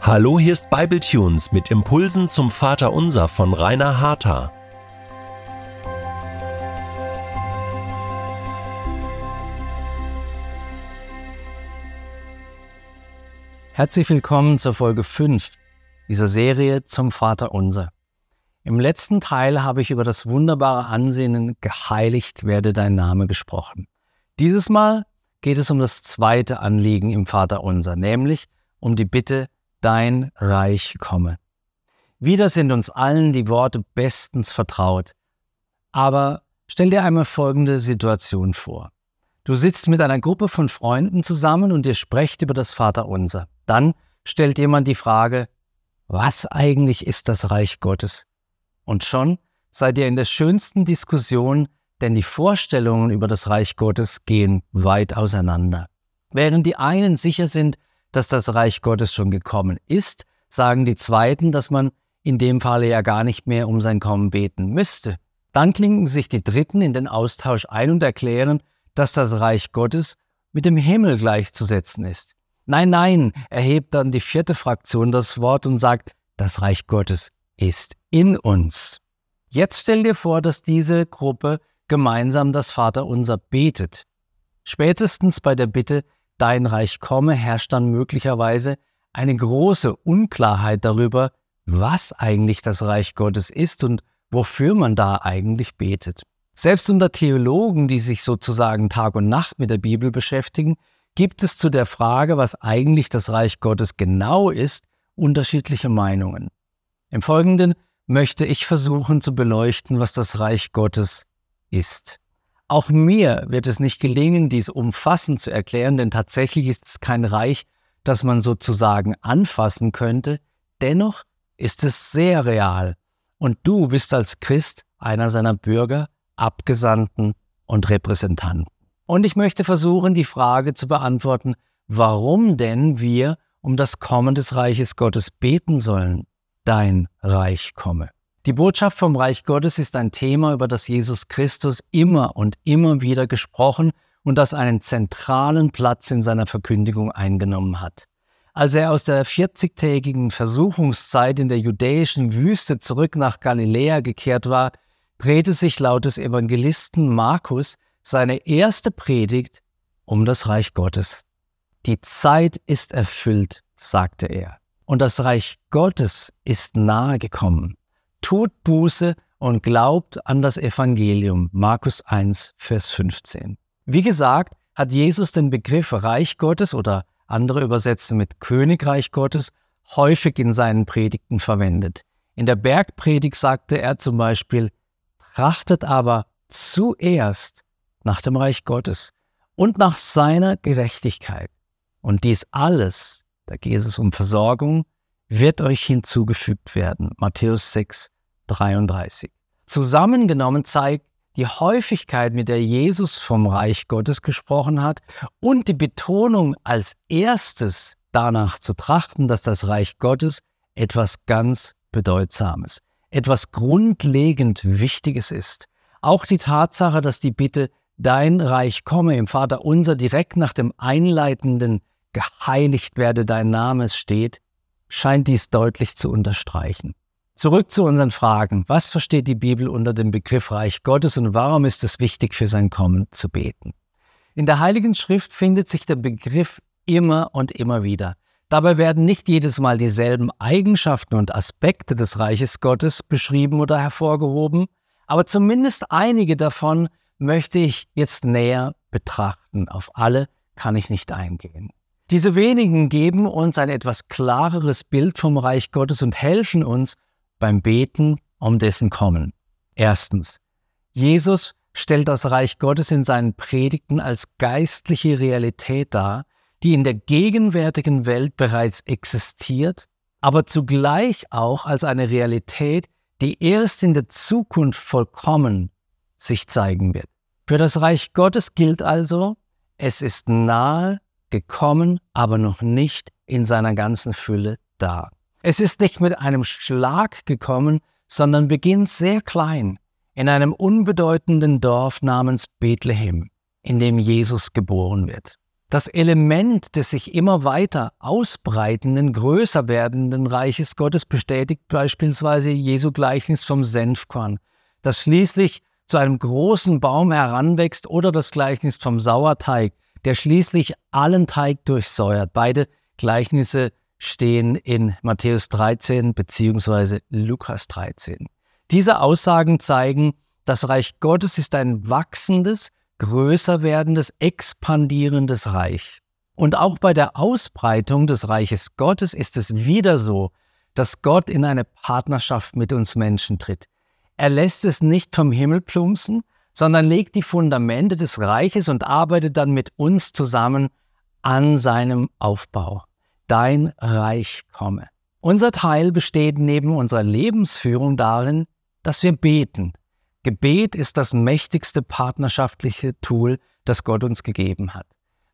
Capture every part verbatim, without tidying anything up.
Hallo, hier ist BibleTunes mit Impulsen zum Vater Unser von Rainer Harter. Herzlich willkommen zur Folge fünf dieser Serie zum Vater Unser. Im letzten Teil habe ich über das wunderbare Ansinnen "Geheiligt werde dein Name" gesprochen. Dieses Mal geht es um das zweite Anliegen im Vater Unser, nämlich um die Bitte "Dein Reich komme". Wieder sind uns allen die Worte bestens vertraut. Aber stell dir einmal folgende Situation vor. Du sitzt mit einer Gruppe von Freunden zusammen und ihr sprecht über das Vater Unser. Dann stellt jemand die Frage: Was eigentlich ist das Reich Gottes? Und schon seid ihr in der schönsten Diskussion, denn die Vorstellungen über das Reich Gottes gehen weit auseinander. Während die einen sicher sind, dass das Reich Gottes schon gekommen ist, sagen die Zweiten, dass man in dem Falle ja gar nicht mehr um sein Kommen beten müsste. Dann klinken sich die Dritten in den Austausch ein und erklären, dass das Reich Gottes mit dem Himmel gleichzusetzen ist. Nein, nein, erhebt dann die vierte Fraktion das Wort und sagt, das Reich Gottes ist in uns. Jetzt stell dir vor, dass diese Gruppe gemeinsam das Vaterunser betet. Spätestens bei der Bitte "Dein Reich komme" herrscht dann möglicherweise eine große Unklarheit darüber, was eigentlich das Reich Gottes ist und wofür man da eigentlich betet. Selbst unter Theologen, die sich sozusagen Tag und Nacht mit der Bibel beschäftigen, gibt es zu der Frage, was eigentlich das Reich Gottes genau ist, unterschiedliche Meinungen. Im Folgenden möchte ich versuchen zu beleuchten, was das Reich Gottes ist. Auch mir wird es nicht gelingen, dies umfassend zu erklären, denn tatsächlich ist es kein Reich, das man sozusagen anfassen könnte. Dennoch ist es sehr real. Und du bist als Christ einer seiner Bürger, Abgesandten und Repräsentanten. Und ich möchte versuchen, die Frage zu beantworten, warum denn wir um das Kommen des Reiches Gottes beten sollen. Dein Reich komme. Die Botschaft vom Reich Gottes ist ein Thema, über das Jesus Christus immer und immer wieder gesprochen und das einen zentralen Platz in seiner Verkündigung eingenommen hat. Als er aus der vierzigtägigen Versuchungszeit in der judäischen Wüste zurück nach Galiläa gekehrt war, drehte sich laut des Evangelisten Markus seine erste Predigt um das Reich Gottes. Die Zeit ist erfüllt, sagte er, und das Reich Gottes ist nahe gekommen. Tut Buße und glaubt an das Evangelium. Markus eins, Vers fünfzehn. Wie gesagt, hat Jesus den Begriff Reich Gottes oder andere übersetzen mit Königreich Gottes häufig in seinen Predigten verwendet. In der Bergpredigt sagte er zum Beispiel: Trachtet aber zuerst nach dem Reich Gottes und nach seiner Gerechtigkeit. Und dies alles, da geht es um Versorgung, wird euch hinzugefügt werden. Matthäus sechs, dreiunddreißig. Zusammengenommen zeigt die Häufigkeit, mit der Jesus vom Reich Gottes gesprochen hat und die Betonung, als erstes danach zu trachten, dass das Reich Gottes etwas ganz Bedeutsames, etwas grundlegend Wichtiges ist. Auch die Tatsache, dass die Bitte "Dein Reich komme" im Vater Unser direkt nach dem einleitenden "Geheiligt werde dein Name" steht, scheint dies deutlich zu unterstreichen. Zurück zu unseren Fragen. Was versteht die Bibel unter dem Begriff Reich Gottes und warum ist es wichtig, für sein Kommen zu beten? In der Heiligen Schrift findet sich der Begriff immer und immer wieder. Dabei werden nicht jedes Mal dieselben Eigenschaften und Aspekte des Reiches Gottes beschrieben oder hervorgehoben, aber zumindest einige davon möchte ich jetzt näher betrachten. Auf alle kann ich nicht eingehen. Diese wenigen geben uns ein etwas klareres Bild vom Reich Gottes und helfen uns beim Beten um dessen Kommen. Erstens: Jesus stellt das Reich Gottes in seinen Predigten als geistliche Realität dar, die in der gegenwärtigen Welt bereits existiert, aber zugleich auch als eine Realität, die erst in der Zukunft vollkommen sich zeigen wird. Für das Reich Gottes gilt also: Es ist nahe gekommen, aber noch nicht in seiner ganzen Fülle da. Es ist nicht mit einem Schlag gekommen, sondern beginnt sehr klein, in einem unbedeutenden Dorf namens Bethlehem, in dem Jesus geboren wird. das Element des sich immer weiter ausbreitenden, größer werdenden Reiches Gottes bestätigt beispielsweise Jesu Gleichnis vom Senfkorn, das schließlich zu einem großen Baum heranwächst, oder das Gleichnis vom Sauerteig, der schließlich allen Teig durchsäuert. Beide Gleichnisse stehen in Matthäus dreizehn bzw. Lukas dreizehn. Diese Aussagen zeigen, das Reich Gottes ist ein wachsendes, größer werdendes, expandierendes Reich. Und auch bei der Ausbreitung des Reiches Gottes ist es wieder so, dass Gott in eine Partnerschaft mit uns Menschen tritt. Er lässt es nicht vom Himmel plumpsen, sondern legt die Fundamente des Reiches und arbeitet dann mit uns zusammen an seinem Aufbau. Dein Reich komme. Unser Teil besteht neben unserer Lebensführung darin, dass wir beten. Gebet ist das mächtigste partnerschaftliche Tool, das Gott uns gegeben hat.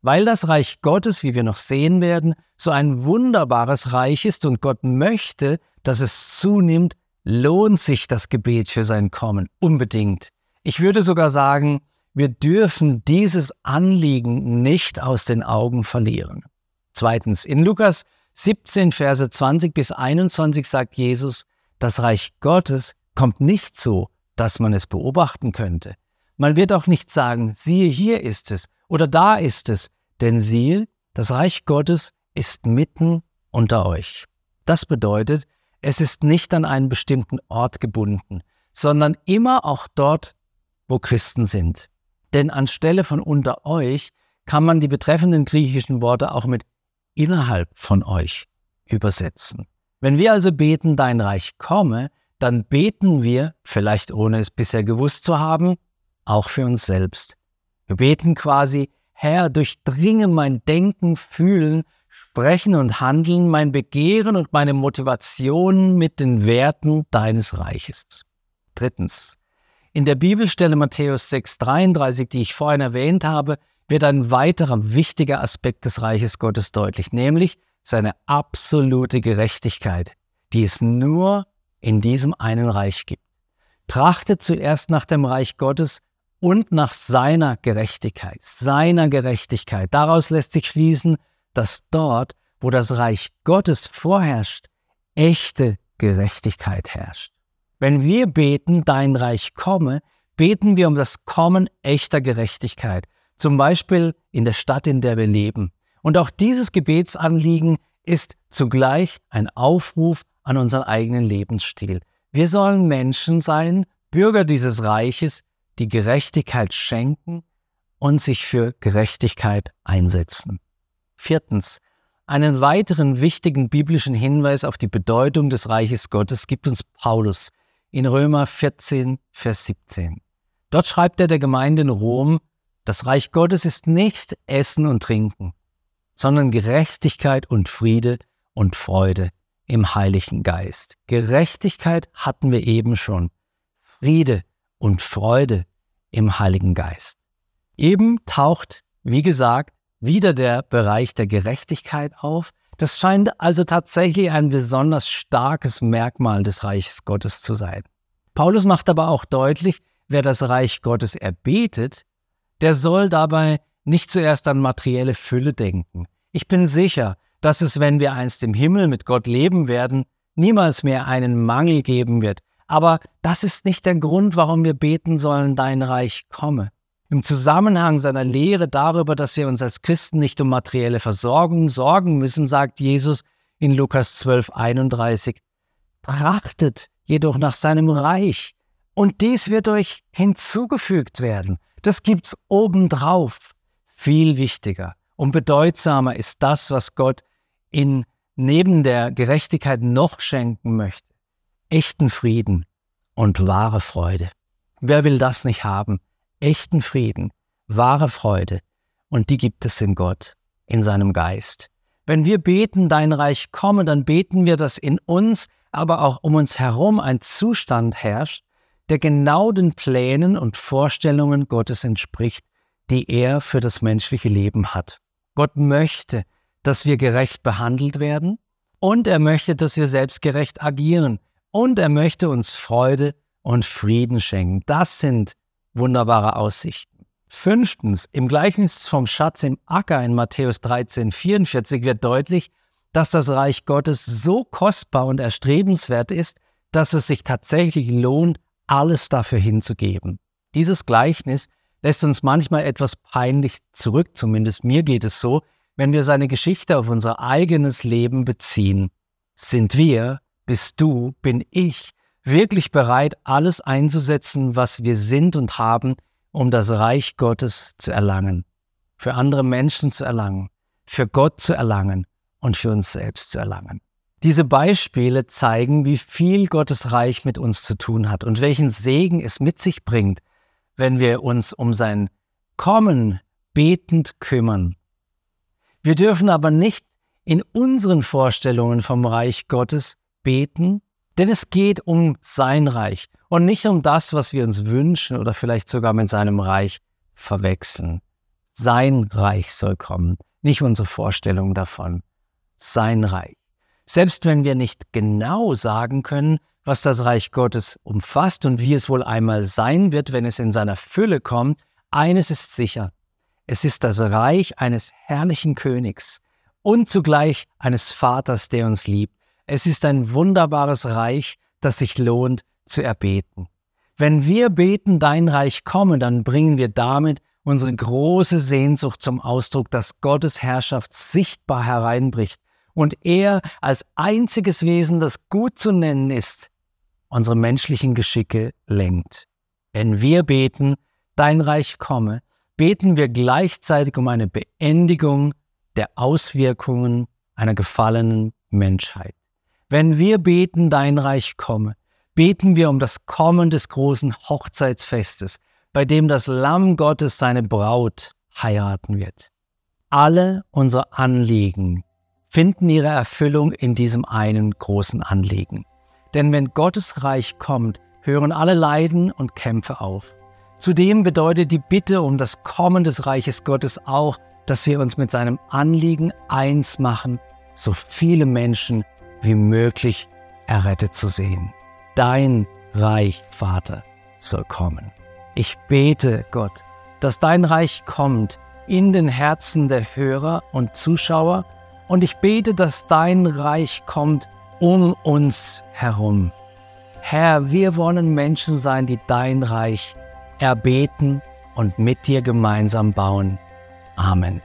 Weil das Reich Gottes, wie wir noch sehen werden, so ein wunderbares Reich ist und Gott möchte, dass es zunimmt, lohnt sich das Gebet für sein Kommen unbedingt. Ich würde sogar sagen, wir dürfen dieses Anliegen nicht aus den Augen verlieren. Zweitens, in Lukas siebzehn, Verse zwanzig bis einundzwanzig sagt Jesus, das Reich Gottes kommt nicht so, dass man es beobachten könnte. Man wird auch nicht sagen, siehe, hier ist es oder da ist es, denn siehe, das Reich Gottes ist mitten unter euch. Das bedeutet, es ist nicht an einen bestimmten Ort gebunden, sondern immer auch dort, wo Christen sind. Denn anstelle von unter euch kann man die betreffenden griechischen Worte auch mit innerhalb von euch übersetzen. Wenn wir also beten, dein Reich komme, dann beten wir, vielleicht ohne es bisher gewusst zu haben, auch für uns selbst. Wir beten quasi, Herr, durchdringe mein Denken, Fühlen, Sprechen und Handeln, mein Begehren und meine Motivationen mit den Werten deines Reiches. Drittens, in der Bibelstelle Matthäus sechs, dreiunddreißig, die ich vorhin erwähnt habe, wird ein weiterer wichtiger Aspekt des Reiches Gottes deutlich, nämlich seine absolute Gerechtigkeit, die es nur in diesem einen Reich gibt. Trachtet zuerst nach dem Reich Gottes und nach seiner Gerechtigkeit, seiner Gerechtigkeit. Daraus lässt sich schließen, dass dort, wo das Reich Gottes vorherrscht, echte Gerechtigkeit herrscht. Wenn wir beten, dein Reich komme, beten wir um das Kommen echter Gerechtigkeit, zum Beispiel in der Stadt, in der wir leben. Und auch dieses Gebetsanliegen ist zugleich ein Aufruf an unseren eigenen Lebensstil. Wir sollen Menschen sein, Bürger dieses Reiches, die Gerechtigkeit schenken und sich für Gerechtigkeit einsetzen. Viertens, einen weiteren wichtigen biblischen Hinweis auf die Bedeutung des Reiches Gottes gibt uns Paulus in Römer vierzehn, Vers siebzehn. Dort schreibt er der Gemeinde in Rom, das Reich Gottes ist nicht Essen und Trinken, sondern Gerechtigkeit und Friede und Freude im Heiligen Geist. Gerechtigkeit hatten wir eben schon. Friede und Freude im Heiligen Geist. Eben taucht, wie gesagt, wieder der Bereich der Gerechtigkeit auf. Das scheint also tatsächlich ein besonders starkes Merkmal des Reiches Gottes zu sein. Paulus macht aber auch deutlich, wer das Reich Gottes erbetet, der soll dabei nicht zuerst an materielle Fülle denken. Ich bin sicher, dass es, wenn wir einst im Himmel mit Gott leben werden, niemals mehr einen Mangel geben wird. Aber das ist nicht der Grund, warum wir beten sollen, dein Reich komme. Im Zusammenhang seiner Lehre darüber, dass wir uns als Christen nicht um materielle Versorgung sorgen müssen, sagt Jesus in Lukas zwölf, einunddreißig, trachtet jedoch nach seinem Reich und dies wird euch hinzugefügt werden. Das gibt's obendrauf. Viel wichtiger und bedeutsamer ist das, was Gott in neben der Gerechtigkeit noch schenken möchte. Echten Frieden und wahre Freude. Wer will das nicht haben? Echten Frieden, wahre Freude. Und die gibt es in Gott, in seinem Geist. Wenn wir beten, dein Reich komme, dann beten wir, dass in uns, aber auch um uns herum ein Zustand herrscht, der genau den Plänen und Vorstellungen Gottes entspricht, die er für das menschliche Leben hat. Gott möchte, dass wir gerecht behandelt werden und er möchte, dass wir selbstgerecht agieren und er möchte uns Freude und Frieden schenken. Das sind wunderbare Aussichten. Fünftens, im Gleichnis vom Schatz im Acker in Matthäus dreizehn, vierundvierzig wird deutlich, dass das Reich Gottes so kostbar und erstrebenswert ist, dass es sich tatsächlich lohnt, alles dafür hinzugeben. Dieses Gleichnis lässt uns manchmal etwas peinlich zurück, zumindest mir geht es so, wenn wir seine Geschichte auf unser eigenes Leben beziehen. Sind wir, bist du, bin ich, wirklich bereit, alles einzusetzen, was wir sind und haben, um das Reich Gottes zu erlangen, für andere Menschen zu erlangen, für Gott zu erlangen und für uns selbst zu erlangen? Diese Beispiele zeigen, wie viel Gottes Reich mit uns zu tun hat und welchen Segen es mit sich bringt, wenn wir uns um sein Kommen betend kümmern. Wir dürfen aber nicht in unseren Vorstellungen vom Reich Gottes beten, denn es geht um sein Reich und nicht um das, was wir uns wünschen oder vielleicht sogar mit seinem Reich verwechseln. Sein Reich soll kommen, nicht unsere Vorstellung davon. Sein Reich. Selbst wenn wir nicht genau sagen können, was das Reich Gottes umfasst und wie es wohl einmal sein wird, wenn es in seiner Fülle kommt, eines ist sicher. Es ist das Reich eines herrlichen Königs und zugleich eines Vaters, der uns liebt. Es ist ein wunderbares Reich, das sich lohnt zu erbeten. Wenn wir beten, dein Reich komme, dann bringen wir damit unsere große Sehnsucht zum Ausdruck, dass Gottes Herrschaft sichtbar hereinbricht und er als einziges Wesen, das gut zu nennen ist, unsere menschlichen Geschicke lenkt. Wenn wir beten, dein Reich komme, beten wir gleichzeitig um eine Beendigung der Auswirkungen einer gefallenen Menschheit. Wenn wir beten, dein Reich komme, beten wir um das Kommen des großen Hochzeitsfestes, bei dem das Lamm Gottes seine Braut heiraten wird. Alle unsere Anliegen finden ihre Erfüllung in diesem einen großen Anliegen. Denn wenn Gottes Reich kommt, hören alle Leiden und Kämpfe auf. Zudem bedeutet die Bitte um das Kommen des Reiches Gottes auch, dass wir uns mit seinem Anliegen eins machen, so viele Menschen wie möglich errettet zu sehen. Dein Reich, Vater, soll kommen. Ich bete, Gott, dass dein Reich kommt in den Herzen der Hörer und Zuschauer, und ich bete, dass dein Reich kommt um uns herum. Herr, wir wollen Menschen sein, die dein Reich erbeten und mit dir gemeinsam bauen. Amen.